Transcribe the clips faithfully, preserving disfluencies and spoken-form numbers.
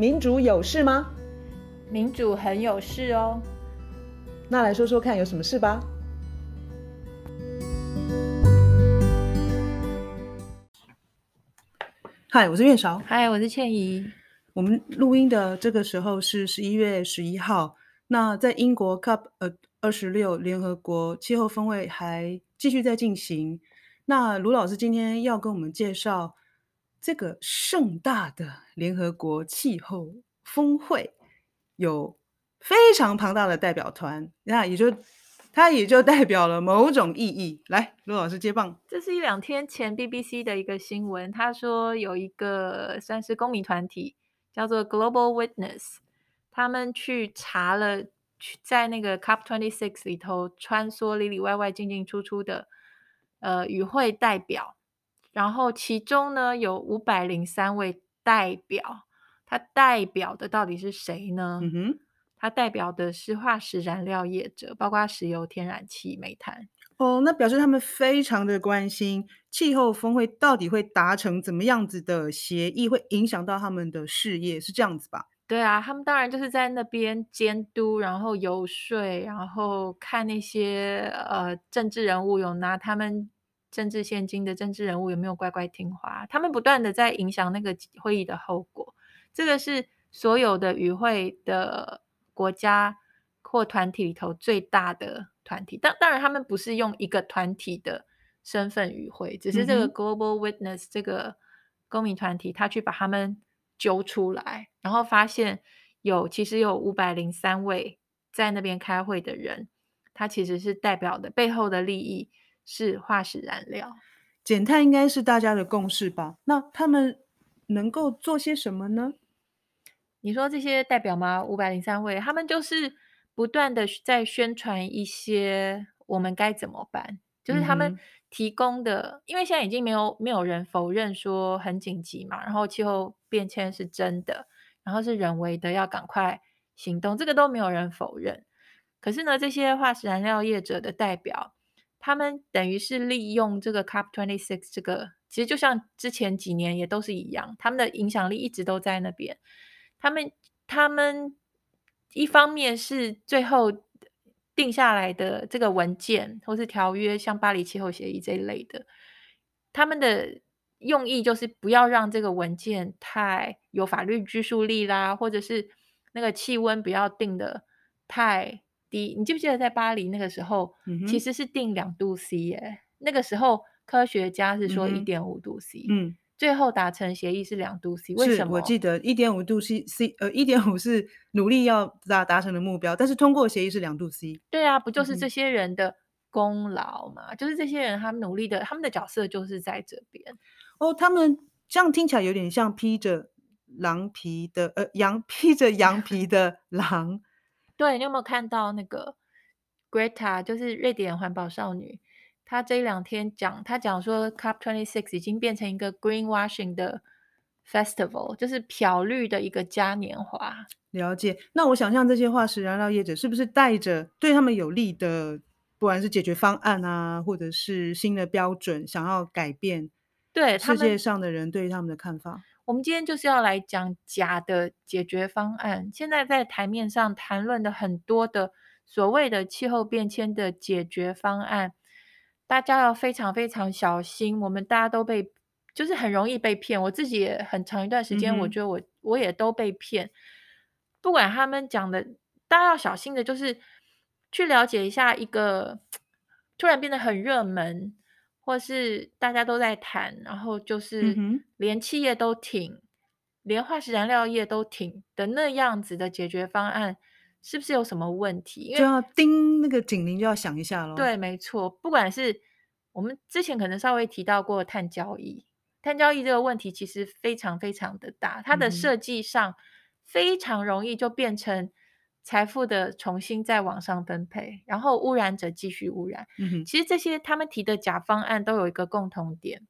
民主有事吗？民主很有事哦。那来说说看有什么事吧。嗨，我是月韶。嗨，我是倩怡。我们录音的这个时候是十一月十一号，那在英国 C O P 二十六 联合国气候峰会还继续在进行。那卢老师今天要跟我们介绍这个盛大的联合国气候峰会，有非常庞大的代表团，那也就它也就代表了某种意义。来，卢老师接棒。这是一两天前 B B C 的一个新闻，他说有一个算是公民团体叫做 Global Witness， 他们去查了在那个 C O P 二十六 里头穿梭里里外外进进出出的呃与会代表，然后其中呢有五百零三位代表，他代表的到底是谁呢？嗯哼，它代表的是化石燃料业者，包括石油、天然气、煤炭。哦，那表示他们非常的关心气候峰会到底会达成怎么样子的协议，会影响到他们的事业，是这样子吧？对啊，他们当然就是在那边监督，然后游说，然后看那些呃政治人物有拿他们政治现金的政治人物有没有乖乖听话，他们不断的在影响那个会议的后果。这个是所有的与会的国家或团体里头最大的团体，但当然他们不是用一个团体的身份与会，只是这个 Global Witness 这个公民团体他去把他们揪出来，然后发现有其实有五百零三位在那边开会的人，他其实是代表的背后的利益是化石燃料。减碳应该是大家的共识吧，那他们能够做些什么呢？你说这些代表吗？五百零三位他们就是不断的在宣传一些我们该怎么办，就是他们提供的、嗯、因为现在已经没有没有人否认说很紧急嘛，然后气候变迁是真的，然后是人为的要赶快行动，这个都没有人否认。可是呢，这些化石燃料业者的代表他们等于是利用这个 C O P 二十六 这个，其实就像之前几年也都是一样，他们的影响力一直都在那边。他们他们一方面是最后定下来的这个文件或是条约，像巴黎气候协议这一类的，他们的用意就是不要让这个文件太有法律拘束力啦，或者是那个气温不要定的太低。你记不记得在巴黎那个时候、嗯、其实是定两度C 耶，那个时候科学家是说 一点五度C， 嗯，最后达成协议是两度C， 为什么？我记得 一点五度C， 呃 一点五 是努力要达达成的目标，但是通过协议是两度C。 对啊，不就是这些人的功劳嘛、嗯、就是这些人他们努力的，他们的角色就是在这边。哦，他们这样听起来有点像披着狼皮的呃羊披着羊皮的狼。对，你有没有看到那个 Greta， 就是瑞典环保少女，他这两天讲，他讲说 C O P 二十六 已经变成一个 greenwashing 的 festival， 就是漂绿的一个嘉年华。了解。那我想象这些化石燃料业者是不是带着对他们有利的，不管是解决方案啊，或者是新的标准，想要改变对世界上的人对于他们的看法？我们今天就是要来讲假的解决方案。现在在台面上谈论的很多的所谓的气候变迁的解决方案，大家要非常非常小心，我们大家都被，就是很容易被骗。我自己也很长一段时间，我觉得我、嗯、我也都被骗。不管他们讲的，大家要小心的，就是去了解一下一个突然变得很热门，或是大家都在谈，然后就是连企业都挺、嗯、连化石燃料业都挺的那样子的解决方案，是不是有什么问题？因为就要叮那个警铃，就要想一下咯。对，没错。不管是我们之前可能稍微提到过碳交易，碳交易这个问题其实非常非常的大，它的设计上非常容易就变成财富的重新再往上分配，然后污染者继续污染、嗯、其实这些他们提的假方案都有一个共同点，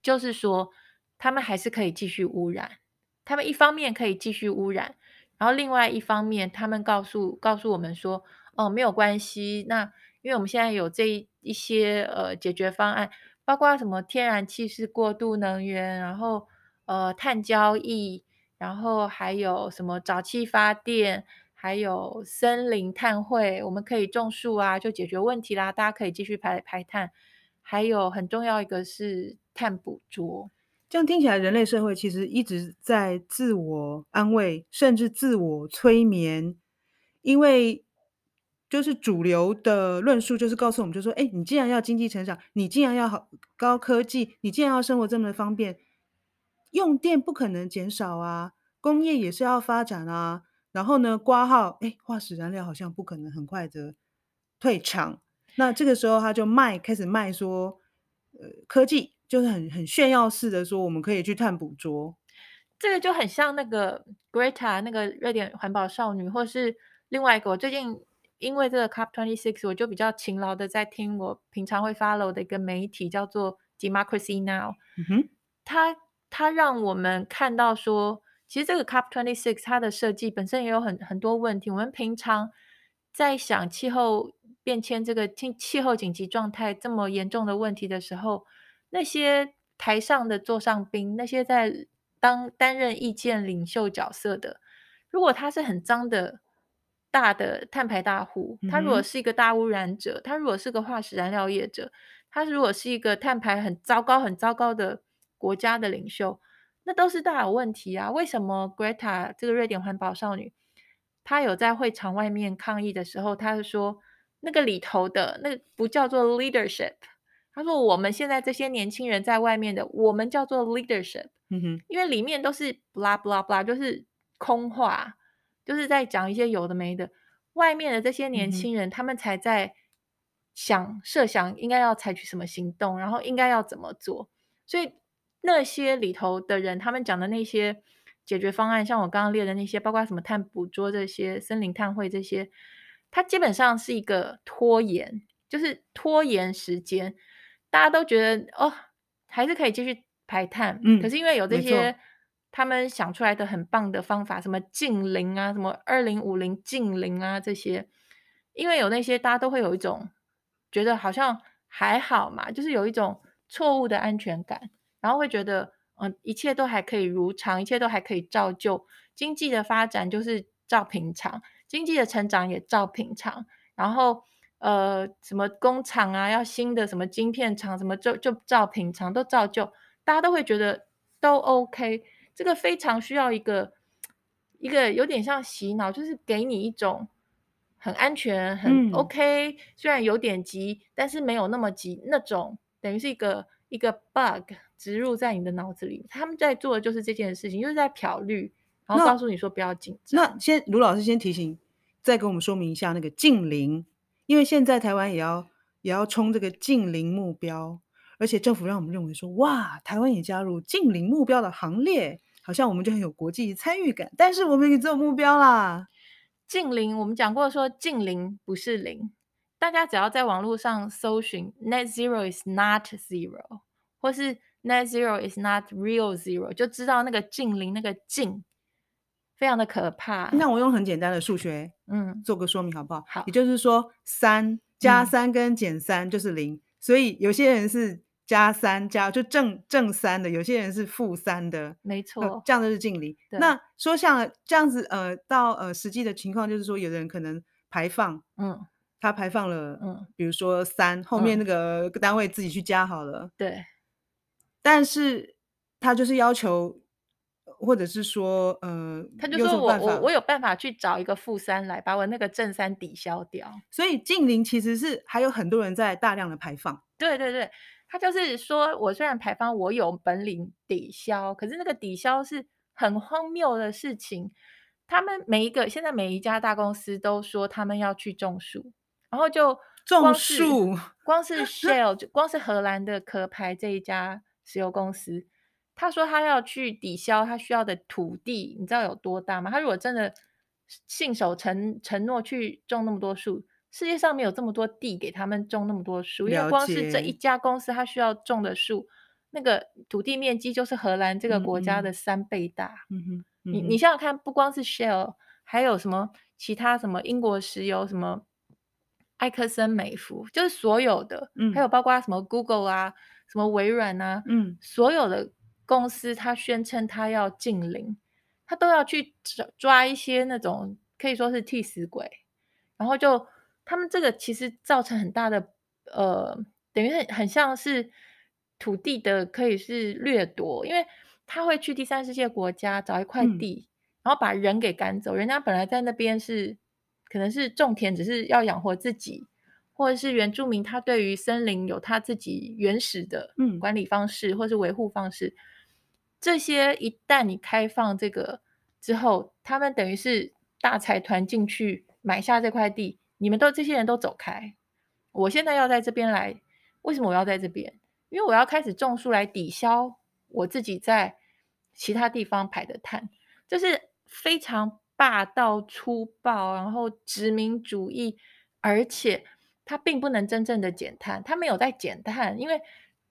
就是说他们还是可以继续污染，他们一方面可以继续污染，然后另外一方面他们告诉告诉我们说，哦，没有关系，那因为我们现在有这 一, 一些呃解决方案，包括什么天然气是过渡能源，然后呃碳交易，然后还有什么沼气发电，还有森林碳汇，我们可以种树啊，就解决问题啦，大家可以继续排排碳。还有很重要一个是碳捕捉。这样听起来，人类社会其实一直在自我安慰，甚至自我催眠，因为就是主流的论述就是告诉我们，就说，哎，你既然要经济成长，你既然要好高科技，你既然要生活这么的方便，用电不可能减少啊，工业也是要发展啊，然后呢，括号，哎，化石燃料好像不可能很快的退场。那这个时候他就卖开始卖说，呃，科技。就是很很炫耀式的说我们可以去碳捕捉，这个就很像那个 Greta 那个瑞典环保少女，或是另外一个我最近因为这个 C O P 二十六 我就比较勤劳的在听我平常会 follow 的一个媒体叫做 Democracy Now、嗯、哼它它让我们看到说其实这个 C O P 二十六 它的设计本身也有很很多问题，我们平常在想气候变迁这个气候紧急状态这么严重的问题的时候，那些台上的座上宾，那些在当担任意见领袖角色的，如果他是很脏的大的碳排大户，他如果是一个大污染者，他如果是个化石燃料业者，他如果是一个碳排很糟糕很糟糕的国家的领袖，那都是大有问题啊。为什么 Greta 这个瑞典环保少女她有在会场外面抗议的时候，她说那个里头的那个不叫做 leadership，他说我们现在这些年轻人在外面的我们叫做 leadership、嗯、哼因为里面都是 blah blah blah 就是空话，就是在讲一些有的没的，外面的这些年轻人、嗯、他们才在想设想应该要采取什么行动，然后应该要怎么做，所以那些里头的人他们讲的那些解决方案，像我刚刚列的那些包括什么碳捕捉这些森林碳汇这些，它基本上是一个拖延，就是拖延时间，大家都觉得哦，还是可以继续排碳、嗯、可是因为有这些他们想出来的很棒的方法，什么净零啊，什么二零五零净零啊这些，因为有那些大家都会有一种觉得好像还好嘛，就是有一种错误的安全感，然后会觉得嗯，一切都还可以如常，一切都还可以照旧，经济的发展就是照平常，经济的成长也照平常，然后呃，什么工厂啊，要新的什么晶片厂，什么就就照平常都照旧，大家都会觉得都 OK。这个非常需要一个一个有点像洗脑，就是给你一种很安全、很 OK，、嗯、虽然有点急，但是没有那么急那种，等于是一个一个 bug 植入在你的脑子里。他们在做的就是这件事情，就是在漂绿，然后告诉你说不要紧张。那, 那先卢老师先提醒，再给我们说明一下那个净零。因为现在台湾也要也要冲这个净零目标，而且政府让我们认为说，哇，台湾也加入净零目标的行列，好像我们就很有国际参与感，但是我们也只有目标啦。净零我们讲过说净零不是零，大家只要在网络上搜寻 net zero is not zero 或是 net zero is not real zero 就知道那个净零那个净非常的可怕。那我用很简单的数学嗯，做个说明好不好？好，也就是说三加三跟减三就是零、嗯、所以有些人是加三加就正正三的，有些人是负三的，没错、呃、这样就是净零。那说像这样子呃，到呃实际的情况就是说，有的人可能排放嗯，他排放了嗯，比如说三后面那个单位自己去加好了、嗯、对，但是他就是要求或者是说呃，他就说 我, 我, 我有办法去找一个负三来把我那个正三抵消掉，所以净零其实是还有很多人在大量的排放。对对对，他就是说我虽然排放我有本领抵消，可是那个抵消是很荒谬的事情。他们每一个现在每一家大公司都说他们要去种树，然后就种树光是 Shell 光是荷兰的壳牌这一家石油公司，他说他要去抵消他需要的土地，你知道有多大吗？他如果真的信守承承诺去种那么多树，世界上没有这么多地给他们种那么多树，因为光是这一家公司他需要种的树，那个土地面积就是荷兰这个国家的三倍大。嗯嗯嗯、你你想想看，不光是 Shell， 还有什么其他什么英国石油、什么埃克森美孚，就是所有的、嗯，还有包括什么 Google 啊、什么微软啊，嗯、所有的。公司他宣称他要净零，他都要去抓一些那种可以说是替死鬼，然后就他们这个其实造成很大的呃，等于 很, 很像是土地的可以是掠夺，因为他会去第三世界国家找一块地、嗯、然后把人给赶走，人家本来在那边是可能是种田只是要养活自己，或者是原住民他对于森林有他自己原始的管理方式、嗯、或是维护方式，这些一旦你开放这个之后，他们等于是大财团进去买下这块地，你们都这些人都走开，我现在要在这边来，为什么我要在这边？因为我要开始种树来抵消我自己在其他地方排的碳，这是非常霸道粗暴，然后殖民主义，而且它并不能真正的减碳，它没有在减碳，因为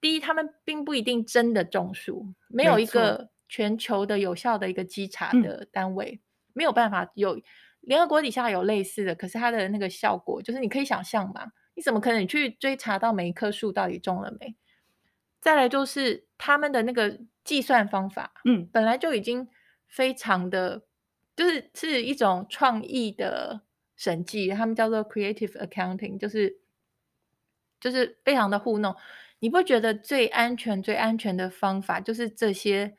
第一他们并不一定真的种树，没有一个全球的有效的一个稽查的单位，没有办法有，联合国底下有类似的，可是它的那个效果就是你可以想象嘛，你怎么可能去追查到每一棵树到底种了没？再来就是他们的那个计算方法，嗯，本来就已经非常的就是是一种创意的审计，他们叫做 creative accounting， 就是就是非常的糊弄。你不觉得最安全最安全的方法就是这些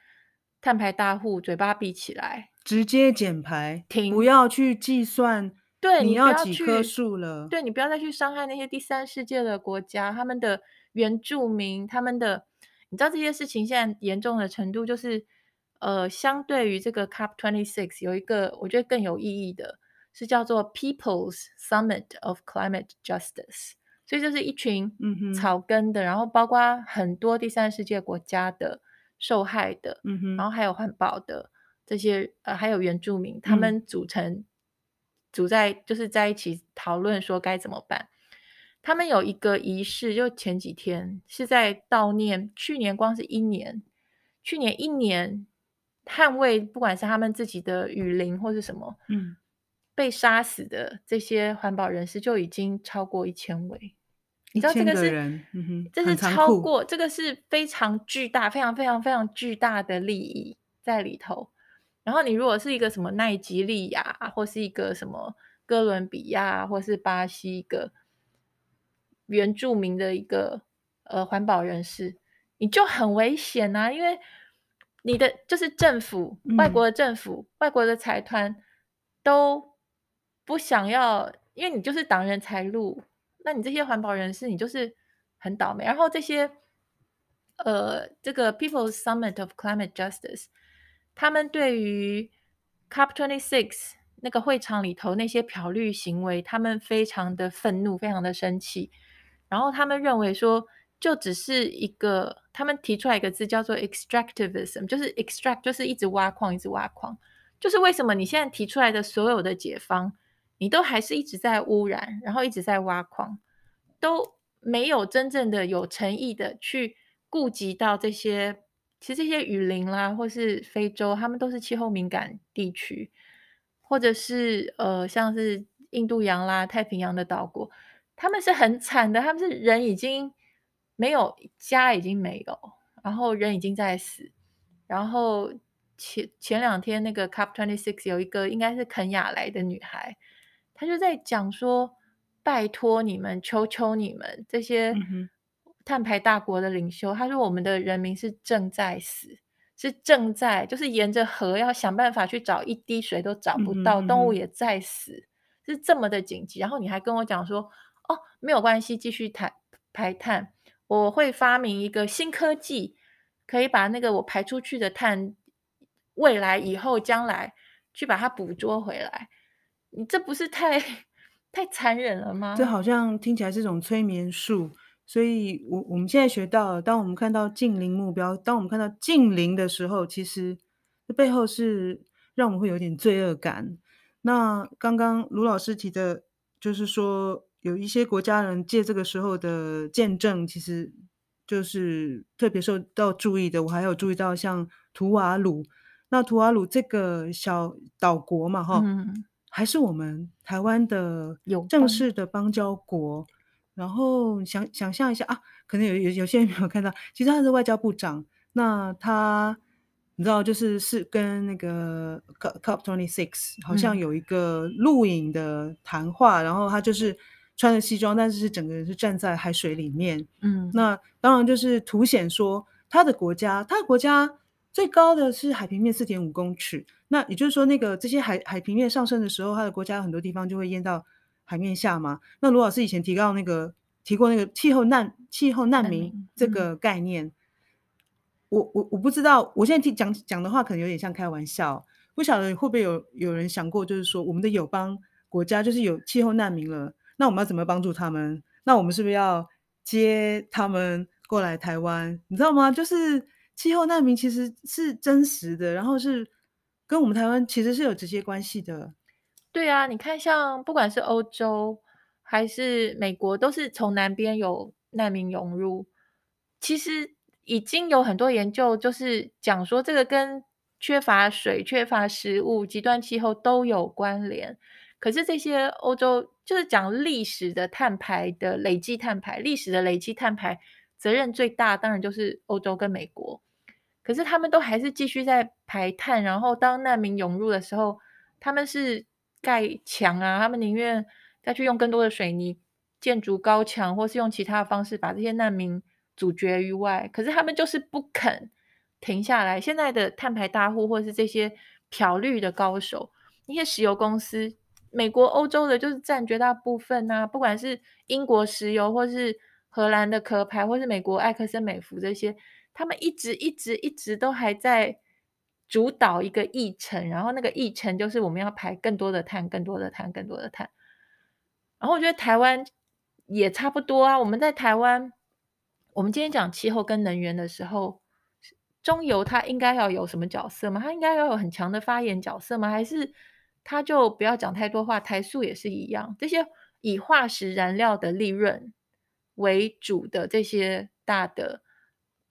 碳排大户嘴巴闭起来直接减排，停，不要去计算对你要几棵树了，对，你不要再去伤害那些第三世界的国家，他们的原住民，他们的，你知道这些事情现在严重的程度就是呃，相对于这个 C O P 二十六 有一个我觉得更有意义的是叫做 People's Summit of Climate Justice， 所以就是一群草根的、嗯、然后包括很多第三世界国家的受害的、嗯、然后还有环保的这些、呃、还有原住民，他们组成、嗯、组在就是在一起讨论说该怎么办。他们有一个仪式，就前几天是在悼念去年光是一年去年一年捍卫不管是他们自己的雨林或是什么、嗯、被杀死的这些环保人士就已经超过一千位，你知道这个是、嗯、这是超过，这个是非常巨大非常非常非常巨大的利益在里头。然后你如果是一个什么奈及利亚或是一个什么哥伦比亚或是巴西一个原住民的一个呃环保人士，你就很危险啊，因为你的就是政府，外国的政府、嗯、外国的财团都不想要，因为你就是挡人财路，那你这些环保人士你就是很倒霉。然后这些呃这个 People's Summit of Climate Justice 他们对于 C O P 二十六 那个会场里头那些漂绿行为他们非常的愤怒非常的生气，然后他们认为说就只是一个，他们提出来一个字叫做 Extractivism， 就是 extract 就是一直挖矿一直挖矿，就是为什么你现在提出来的所有的解方你都还是一直在污染然后一直在挖矿，都没有真正的有诚意的去顾及到这些，其实这些雨林啦或是非洲他们都是气候敏感地区，或者是呃像是印度洋啦太平洋的岛国，他们是很惨的，他们是人已经没有，家已经没有，然后人已经在死。然后前前两天那个 C O P 二十六 有一个应该是肯雅来的女孩，她就在讲说拜托你们求求你们这些碳排大国的领袖，她说我们的人民是正在死，是正在就是沿着河要想办法去找一滴水都找不到，动物也在死，是这么的紧急。然后你还跟我讲说哦没有关系继续排碳，我会发明一个新科技可以把那个我排出去的碳未来以后将来去把它捕捉回来，你这不是太太残忍了吗？这好像听起来是种催眠术。所以 我, 我们现在学到了，当我们看到净零目标，当我们看到净零的时候，其实这背后是让我们会有点罪恶感。那刚刚卢老师提的就是说有一些国家人借这个时候的见证其实就是特别受到注意的，我还有注意到像图瓦鲁，那图瓦鲁这个小岛国嘛哈、嗯，还是我们台湾的正式的邦交国。然后想想象一下啊，可能有有有些人没有看到，其实他是外交部长，那他你知道就是是跟那个 C O P 二十六 好像有一个录影的谈话、嗯、然后他就是穿着西装，但是整个人是站在海水里面，嗯，那当然就是凸显说他的国家他的国家最高的是海平面 四点五公尺，那也就是说那个这些 海, 海平面上升的时候，他的国家很多地方就会淹到海面下嘛。那罗老师以前提到那个提过那个气候难气候难民这个概念、嗯嗯我, 我, 我不知道，我现在讲讲的话可能有点像开玩笑，不晓得会不会有有人想过，就是说我们的友邦国家就是有气候难民了，那我们要怎么帮助他们？那我们是不是要接他们过来台湾？你知道吗？就是气候难民其实是真实的，然后是跟我们台湾其实是有直接关系的。对啊，你看像不管是欧洲还是美国，都是从南边有难民涌入，其实已经有很多研究就是讲说这个跟缺乏水缺乏食物极端气候都有关联，可是这些欧洲就是讲历史的碳排的累积碳排历史的累积碳排责任最大当然就是欧洲跟美国，可是他们都还是继续在排碳，然后当难民涌入的时候他们是盖墙啊，他们宁愿再去用更多的水泥建筑高墙，或是用其他的方式把这些难民阻绝于外，可是他们就是不肯停下来。现在的碳排大户或是这些漂绿的高手，那些石油公司，美国欧洲的就是占绝大部分啊，不管是英国石油或是荷兰的壳牌或是美国埃克森美孚，这些他们一直一直一直都还在主导一个议程，然后那个议程就是我们要排更多的碳更多的碳更多的碳。然后我觉得台湾也差不多啊，我们在台湾我们今天讲气候跟能源的时候，中油它应该要有什么角色吗？它应该要有很强的发言角色吗？还是它就不要讲太多话？台塑也是一样，这些以化石燃料的利润为主的这些大的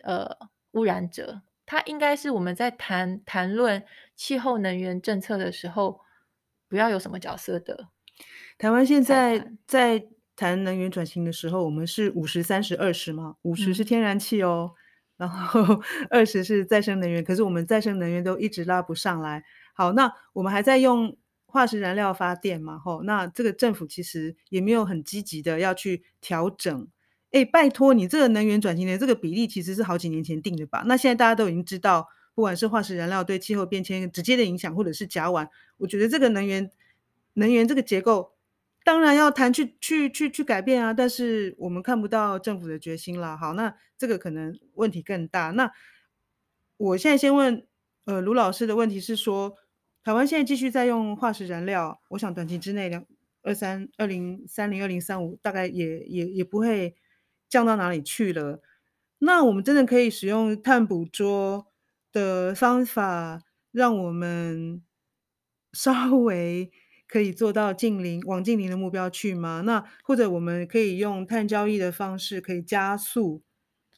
呃污染者，它应该是我们在谈谈论气候能源政策的时候不要有什么角色的。台湾现在在谈能源转型的时候，我们是五十三十二十嘛，五十是天然气哦、嗯、然后二十是再生能源，可是我们再生能源都一直拉不上来。好，那我们还在用化石燃料发电嘛，吼，那这个政府其实也没有很积极的要去调整。哎，拜托你这个能源转型的这个比例其实是好几年前定的吧，那现在大家都已经知道不管是化石燃料对气候变迁直接的影响或者是甲烷，我觉得这个能源能源这个结构当然要谈去去去去改变啊，但是我们看不到政府的决心啦。好，那这个可能问题更大。那我现在先问呃卢老师的问题是说，台湾现在继续在用化石燃料，我想短期之内二三二零三零二零三五大概也也也不会降到哪里去了。那我们真的可以使用碳捕捉的方法，让我们稍微可以做到净零，往净零的目标去吗？那或者我们可以用碳交易的方式，可以加速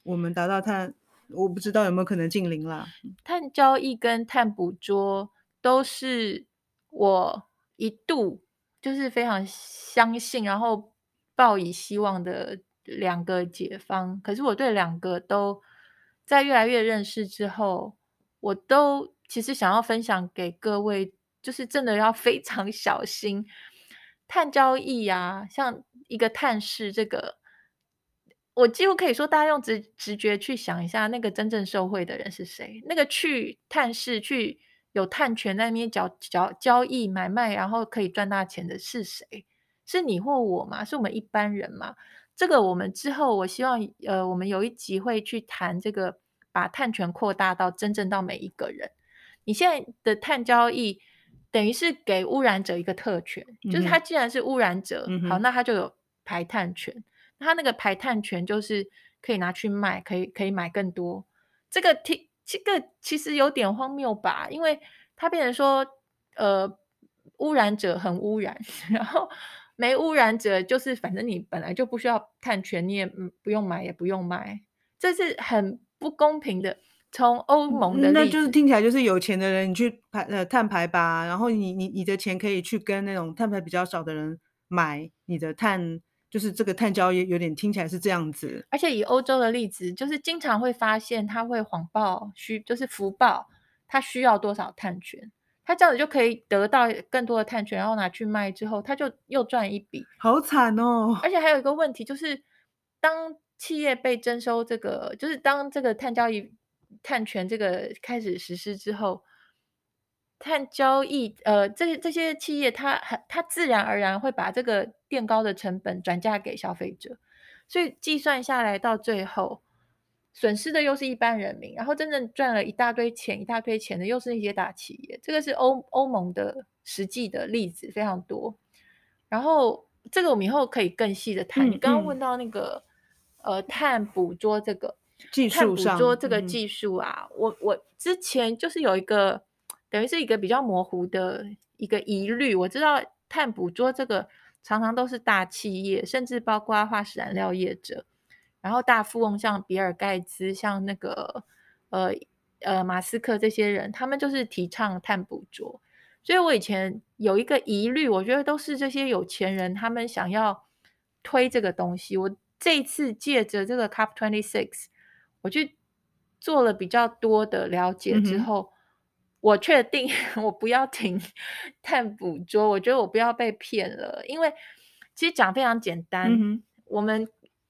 我们达到碳，我不知道有没有可能净零啦。碳交易跟碳捕捉都是我一度就是非常相信，然后抱以希望的两个解方。可是我对两个都在越来越认识之后，我都其实想要分享给各位。就是真的要非常小心碳交易啊，像一个碳市，这个我几乎可以说大家用 直, 直觉去想一下，那个真正受惠的人是谁，那个去碳市去有碳权在那边 交, 交, 交易买卖然后可以赚大钱的是谁？是你或我吗？是我们一般人吗？这个我们之后我希望呃，我们有一集会去谈这个把碳权扩大到真正到每一个人。你现在的碳交易等于是给污染者一个特权，就是他既然是污染者、嗯、好，那他就有排碳权，他那个排碳权就是可以拿去卖，可以可以买更多。这个这个其实有点荒谬吧，因为他变成说呃，污染者很污染，然后没污染者就是反正你本来就不需要碳权，你也不用买也不用卖，这是很不公平的。从欧盟的例子，那就是听起来就是有钱的人你去排、呃、碳排吧，然后你你你的钱可以去跟那种碳排比较少的人买你的碳，就是这个碳交易有点听起来是这样子。而且以欧洲的例子，就是经常会发现他会谎报虚，就是福报，它需要多少碳权，他这样子就可以得到更多的碳权，然后拿去卖之后他就又赚一笔。好惨哦。而且还有一个问题，就是当企业被征收这个，就是当这个碳交易碳权这个开始实施之后，碳交易呃这，这些企业它它自然而然会把这个垫高的成本转嫁给消费者，所以计算下来到最后损失的又是一般人民，然后真正赚了一大堆钱一大堆钱的又是那些大企业。这个是 欧, 欧盟的实际的例子非常多，然后这个我们以后可以更细的谈。嗯嗯，你刚刚问到那个呃碳捕捉这个技术上，碳捕捉这个技术啊，嗯、我我之前就是有一个等于是一个比较模糊的一个疑虑。我知道碳捕捉这个常常都是大企业，甚至包括化石燃料业者，然后大富翁像比尔盖茨，像那个呃呃马斯克这些人，他们就是提倡碳捕捉。所以我以前有一个疑虑，我觉得都是这些有钱人他们想要推这个东西。我这一次借着这个 C O P 二十六 我去做了比较多的了解之后，嗯、我确定我不要停碳捕捉，我觉得我不要被骗了。因为其实讲非常简单，嗯、我们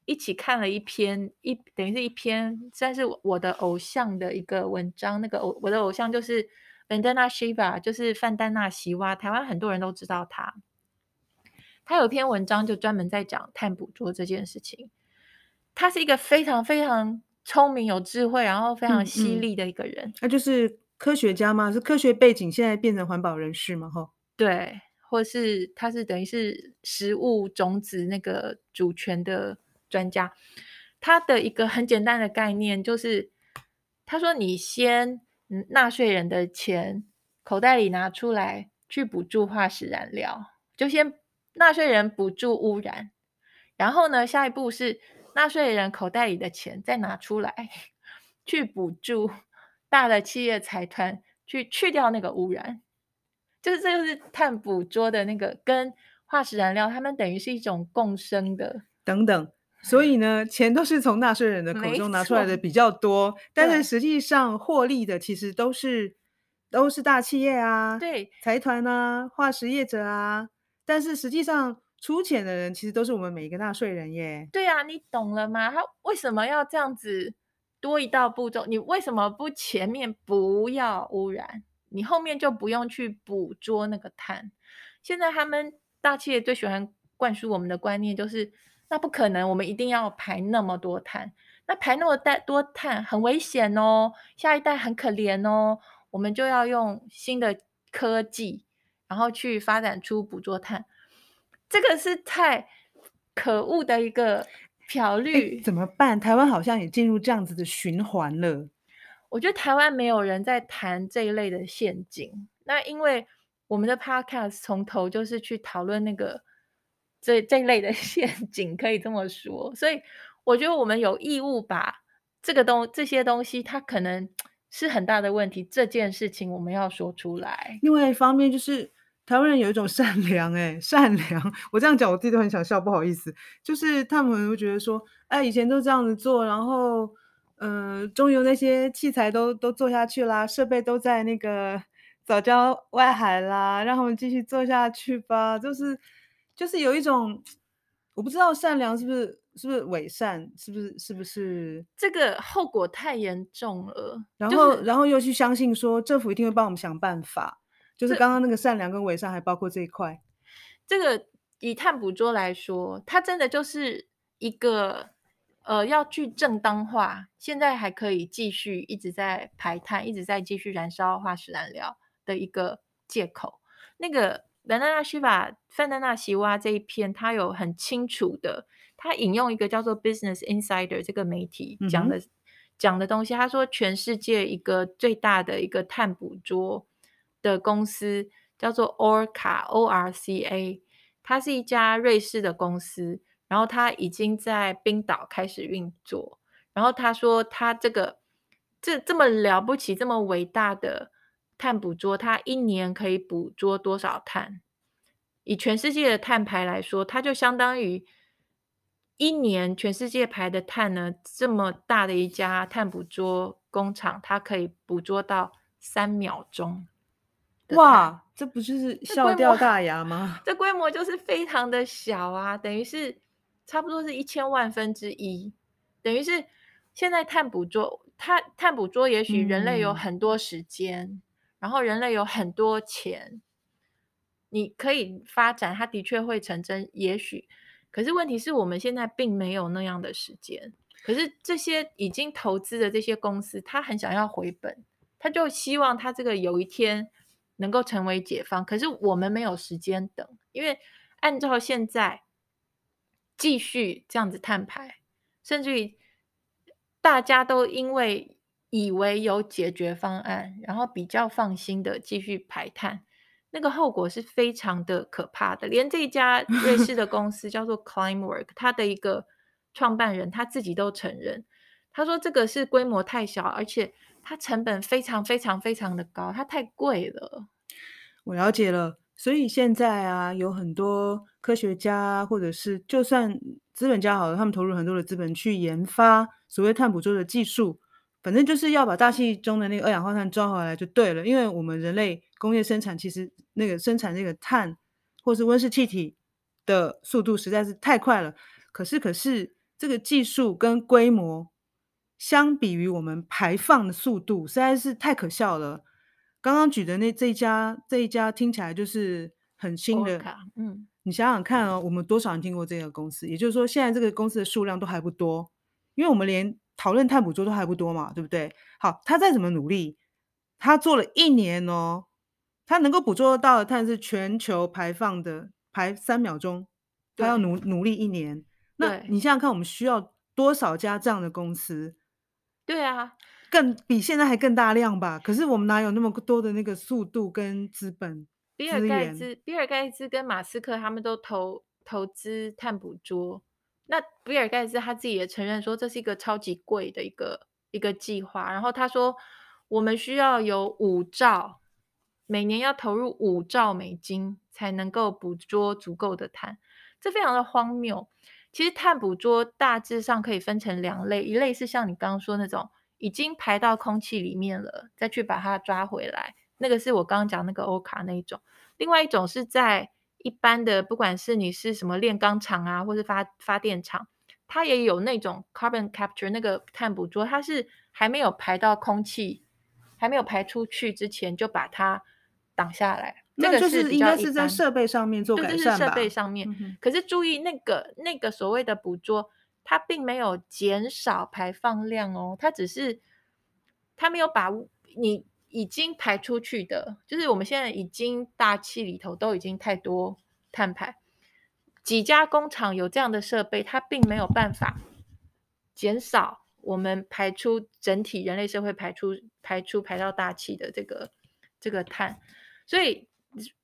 一起看了一篇一等于是一篇算是我的偶像的一个文章。那个偶我的偶像就是 Vandana Shiva， 就是范丹娜席娃，台湾很多人都知道他。他有一篇文章就专门在讲碳捕捉这件事情。他是一个非常非常聪明有智慧然后非常犀利的一个人。他、嗯嗯啊、就是科学家吗？是科学背景现在变成环保人士吗？吼，对，或是他是等于是食物种子那个主权的专家。他的一个很简单的概念就是他说，你先纳税人的钱口袋里拿出来去补助化石燃料，就先纳税人补助污染，然后呢下一步是纳税人口袋里的钱再拿出来去补助大的企业财团去去掉那个污染。就是这就是碳捕捉的那个跟化石燃料他们等于是一种共生的等等。所以呢，钱都是从纳税人的口中拿出来的比较多，但是实际上获利的其实都是都是大企业啊，对，财团啊，化石业者啊，但是实际上出钱的人其实都是我们每一个纳税人耶。对啊，你懂了吗？他为什么要这样子多一道步骤？你为什么不前面不要污染，你后面就不用去捕捉那个碳？现在他们大企业最喜欢灌输我们的观念就是那不可能，我们一定要排那么多碳，那排那么多碳很危险哦，下一代很可怜哦，我们就要用新的科技然后去发展出捕捉碳。这个是太可恶的一个漂绿。怎么办？台湾好像也进入这样子的循环了。我觉得台湾没有人在谈这一类的陷阱，那因为我们的 podcast 从头就是去讨论那个这这类的陷阱，可以这么说。所以我觉得我们有义务把这个东这些东西它可能是很大的问题，这件事情我们要说出来。另外一方面就是台湾人有一种善良，欸、善良，我这样讲我自己都很想笑，不好意思。就是他们会觉得说哎，以前都这样子做，然后呃，终于那些器材都都做下去啦，设备都在那个藻礁外海啦，让他们继续做下去吧。就是就是有一种，我不知道善良是不是是不是伪善，是不是是不是这个后果太严重了，然后、就是、然后又去相信说政府一定会帮我们想办法。就是刚刚那个善良跟伪善还包括这一块。这个以碳捕捉来说，它真的就是一个呃要去正当化，现在还可以继续一直在排碳，一直在继续燃烧化石燃料的一个借口。那个兰纳纳西瓦范丹纳席娃这一篇他有很清楚的，他引用一个叫做 Business Insider 这个媒体讲的、嗯、讲的东西。他说全世界一个最大的一个碳捕捉的公司叫做 Orca O R C A， 它是一家瑞士的公司，然后它已经在冰岛开始运作。然后他说他这个这这么了不起这么伟大的碳捕捉，它一年可以捕捉多少碳？以全世界的碳排来说，它就相当于一年全世界排的碳呢，这么大的一家碳捕捉工厂，它可以捕捉到三秒钟。哇，这不就是笑掉大牙吗？这规模就是非常的小啊，等于是差不多是一千万分之一，等于是现在碳捕捉，碳碳捕捉也许人类有很多时间、嗯、然后人类有很多钱，你可以发展，它的确会成真，也许，可是问题是我们现在并没有那样的时间。可是这些已经投资的这些公司，他很想要回本，他就希望他这个有一天能够成为解放，可是我们没有时间等，因为按照现在继续这样子碳排，甚至于大家都因为以为有解决方案，然后比较放心的继续排碳，那个后果是非常的可怕的。连这家瑞士的公司叫做 Climeworks 它的一个创办人他自己都承认，他说这个是规模太小，而且它成本非常非常非常的高，它太贵了。我了解了，所以现在啊，有很多科学家或者是就算资本家好了，他们投入很多的资本去研发所谓碳捕捉的技术，反正就是要把大气中的那个二氧化碳抓回来就对了。因为我们人类工业生产其实那个生产那个碳或是温室气体的速度实在是太快了，可是可是这个技术跟规模相比于我们排放的速度实在是太可笑了。刚刚举的那这一家这一家听起来就是很新的、Orca, 嗯，你想想看哦，我们多少人听过这个公司，也就是说现在这个公司的数量都还不多，因为我们连讨论碳捕捉都还不多嘛，对不对？好，他再怎么努力，他做了一年哦，他能够捕捉到的碳是全球排放的排三秒钟，他要 努, 努力一年。那你想想看，我们需要多少家这样的公司？对啊，更比现在还更大量吧。可是我们哪有那么多的那个速度跟资本资源？比尔盖茨、比尔盖茨跟马斯克他们都投投资碳捕捉。那比尔盖茨他自己也承认说，这是一个超级贵的一个一个计划。然后他说，我们需要有五兆，每年要投入五兆美金才能够捕捉足够的碳，这非常的荒谬。其实碳捕捉大致上可以分成两类，一类是像你刚刚说那种已经排到空气里面了，再去把它抓回来，那个是我刚刚讲那个欧卡那一种；另外一种是在一般的，不管是你是什么炼钢厂啊，或是发发电厂，它也有那种 carbon capture 那个碳捕捉，它是还没有排到空气，还没有排出去之前就把它挡下来。那就是应该是在设备上面做改善吧，对，就是设备上面、嗯、可是注意那个那个所谓的捕捉，它并没有减少排放量哦，它只是它没有把你已经排出去的，就是我们现在已经大气里头都已经太多碳排，几家工厂有这样的设备，它并没有办法减少我们排出整体人类社会排出排出排到大气的这个这个碳，所以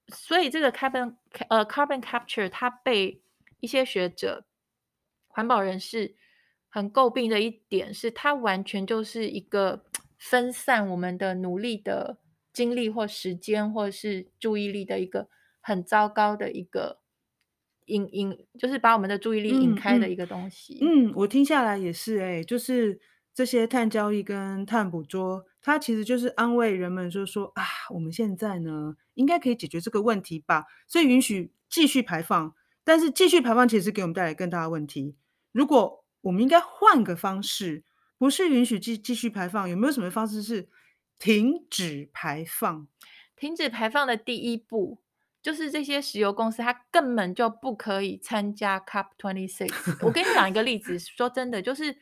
所以这个 carbon,、呃、carbon capture 它被一些学者环保人士很诟病的一点是，它完全就是一个分散我们的努力的精力或时间或是注意力的一个很糟糕的一个引引就是把我们的注意力引开的一个东西。 嗯, 嗯, 嗯我听下来也是哎、欸，就是这些碳交易跟碳捕捉，它其实就是安慰人们，就是说啊，我们现在呢应该可以解决这个问题吧，所以允许继续排放，但是继续排放其实给我们带来更大的问题。如果我们应该换个方式，不是允许继继续排放，有没有什么方式是停止排放？停止排放的第一步就是这些石油公司它根本就不可以参加 C O P 二十六。 我跟你讲一个例子，说真的，就是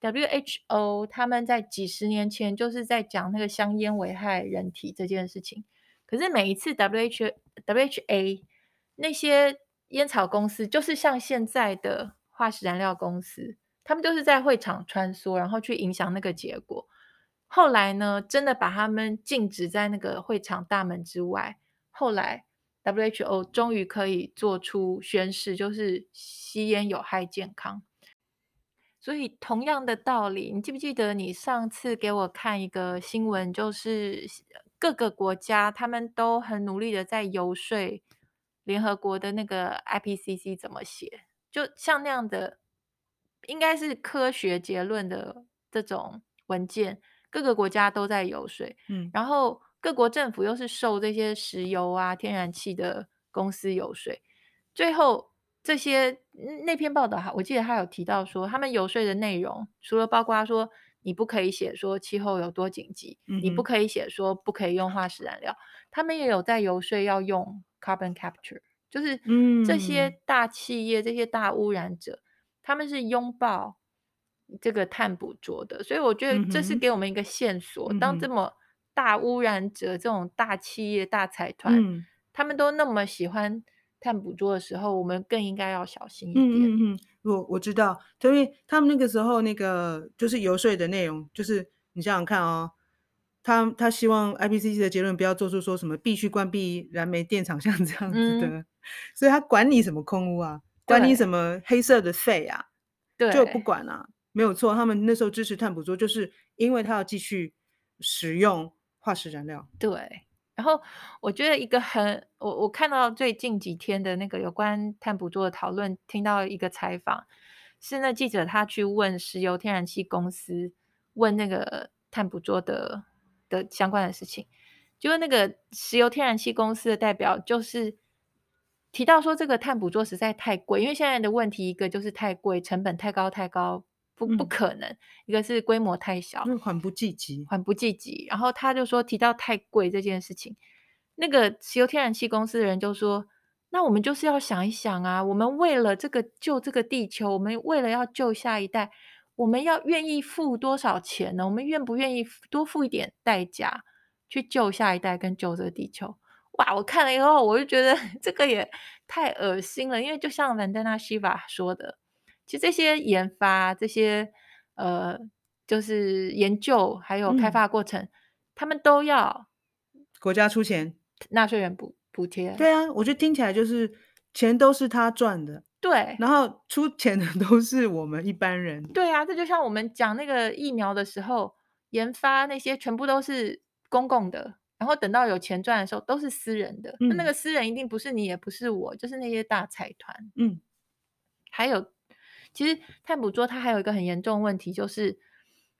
W H O 他们在几十年前就是在讲那个香烟危害人体这件事情，可是每一次 W H A 那些烟草公司就是像现在的化石燃料公司，他们就是在会场穿梭，然后去影响那个结果。后来呢真的把他们禁止在那个会场大门之外，后来 W H O 终于可以做出宣示，就是吸烟有害健康。所以同样的道理，你记不记得你上次给我看一个新闻，就是各个国家他们都很努力的在游说联合国的那个 I P C C 怎么写，就像那样的应该是科学结论的这种文件，各个国家都在游说，嗯，然后各国政府又是受这些石油啊天然气的公司游说，最后这些那篇报道我记得他有提到说，他们游说的内容除了包括说你不可以写说气候有多紧急，嗯，你不可以写说不可以用化石燃料，他们也有在游说要用 carbon capture， 就是这些大企业，嗯，这些大污染者他们是拥抱这个碳捕捉的。所以我觉得这是给我们一个线索，嗯，当这么大污染者这种大企业大财团，嗯，他们都那么喜欢碳捕捉的时候，我们更应该要小心一点。嗯嗯嗯，我我知道，因为他们那个时候那个就是游说的内容，就是你想想看哦，他他希望 I P C C 的结论不要做出说什么必须关闭燃煤电厂像这样子的，嗯，所以他管你什么空污啊，管你什么黑色的肺啊，对，就不管啊，没有错。他们那时候支持碳捕捉，就是因为他要继续使用化石燃料。对。然后我觉得一个很我我看到最近几天的那个有关碳捕捉的讨论，听到一个采访，是那记者他去问石油天然气公司，问那个碳捕捉的的相关的事情，结果那个石油天然气公司的代表就是提到说，这个碳捕捉实在太贵，因为现在的问题一个就是太贵，成本太高太高，不不可能，嗯，一个是规模太小，那缓不济急，缓不济急。然后他就说提到太贵这件事情，那个石油天然气公司的人就说，那我们就是要想一想啊，我们为了这个救这个地球，我们为了要救下一代，我们要愿意付多少钱呢？我们愿不愿意多付一点代价去救下一代跟救这个地球？哇，我看了以后我就觉得这个也太恶心了，因为就像 Vandana Shiva 说的，其实这些研发这些呃，就是研究还有开发过程，嗯，他们都要国家出钱，纳税人补补贴。对啊，我觉得听起来就是钱都是他赚的，对，然后出钱的都是我们一般人。对啊，这就像我们讲那个疫苗的时候，研发那些全部都是公共的，然后等到有钱赚的时候都是私人的，嗯，那, 那个私人一定不是你也不是我，就是那些大财团。嗯，还有其实碳捕捉它还有一个很严重的问题，就是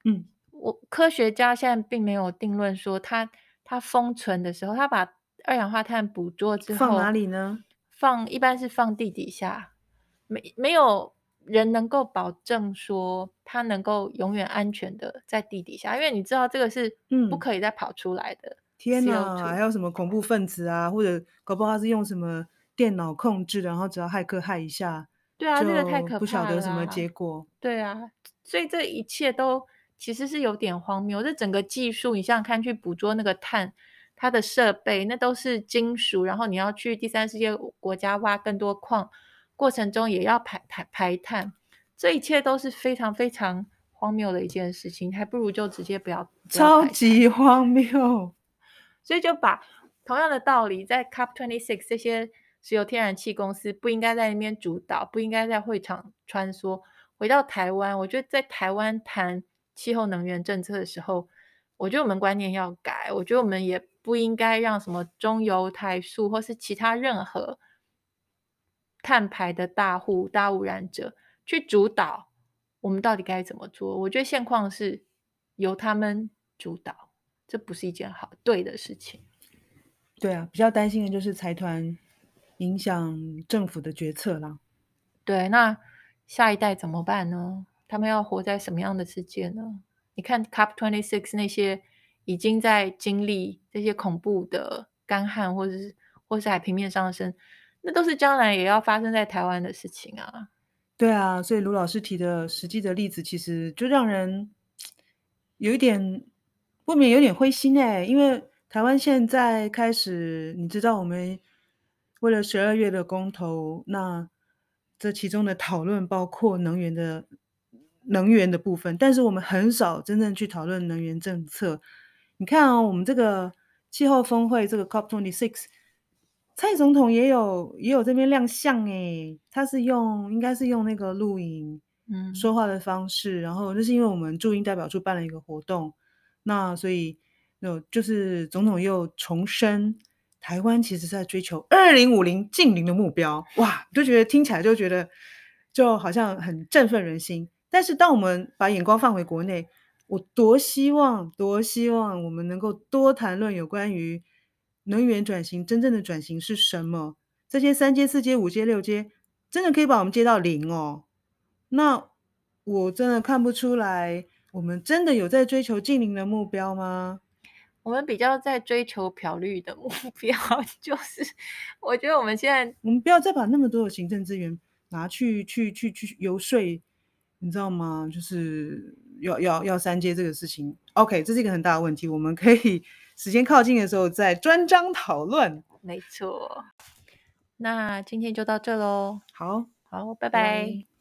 嗯，我科学家现在并没有定论说它它封存的时候，它把二氧化碳捕捉之后放哪里呢？放一般是放地底下，没没有人能够保证说它能够永远安全的在地底下，因为你知道这个是不可以再跑出来的，嗯，天哪，还有什么恐怖分子啊，或者搞不好它是用什么电脑控制的，然后只要骇客骇一下，对啊，这个太可怕了，不晓得什么结果。对啊，所以这一切都其实是有点荒谬。这整个技术，你想想看，去捕捉那个碳，它的设备那都是金属，然后你要去第三世界国家挖更多矿，过程中也要排排排碳，这一切都是非常非常荒谬的一件事情，还不如就直接不要。不要排碳，超级荒谬。所以就把同样的道理，在 C O P 二十六 这些石油天然气公司不应该在那边主导，不应该在会场穿梭。回到台湾，我觉得在台湾谈气候能源政策的时候，我觉得我们观念要改，我觉得我们也不应该让什么中油、台塑或是其他任何碳排的大户、大污染者去主导我们到底该怎么做。我觉得现况是由他们主导，这不是一件好对的事情。对啊，比较担心的就是财团影响政府的决策啦。对，那下一代怎么办呢？他们要活在什么样的世界呢？你看 C O P 二十六 那些已经在经历这些恐怖的干旱或是或是海平面上升，那都是将来也要发生在台湾的事情啊。对啊，所以卢老师提的实际的例子其实就让人有一点不免有点灰心哎，因为台湾现在开始，你知道我们为了十二月的公投，那这其中的讨论包括能源的能源的部分，但是我们很少真正去讨论能源政策。你看哦，我们这个气候峰会，这个 C O P 二十六， 蔡总统也有也有这边亮相诶，他是用应该是用那个录影嗯说话的方式，嗯，然后那是因为我们驻英代表处办了一个活动，那所以就是总统又重申台湾其实在追求二零五零净零的目标。哇，就觉得听起来就觉得就好像很振奋人心，但是当我们把眼光放回国内，我多希望多希望我们能够多谈论有关于能源转型，真正的转型是什么，这些三阶四阶五阶六阶真的可以把我们接到零哦。那我真的看不出来我们真的有在追求近零的目标吗？我们比较在追求漂绿的目标，就是我觉得我们现在我们不要再把那么多的行政资源拿去去去去游说，你知道吗？就是要要要三阶这个事情 OK， 这是一个很大的问题，我们可以时间靠近的时候再专章讨论。没错，那今天就到这咯。好好，拜拜。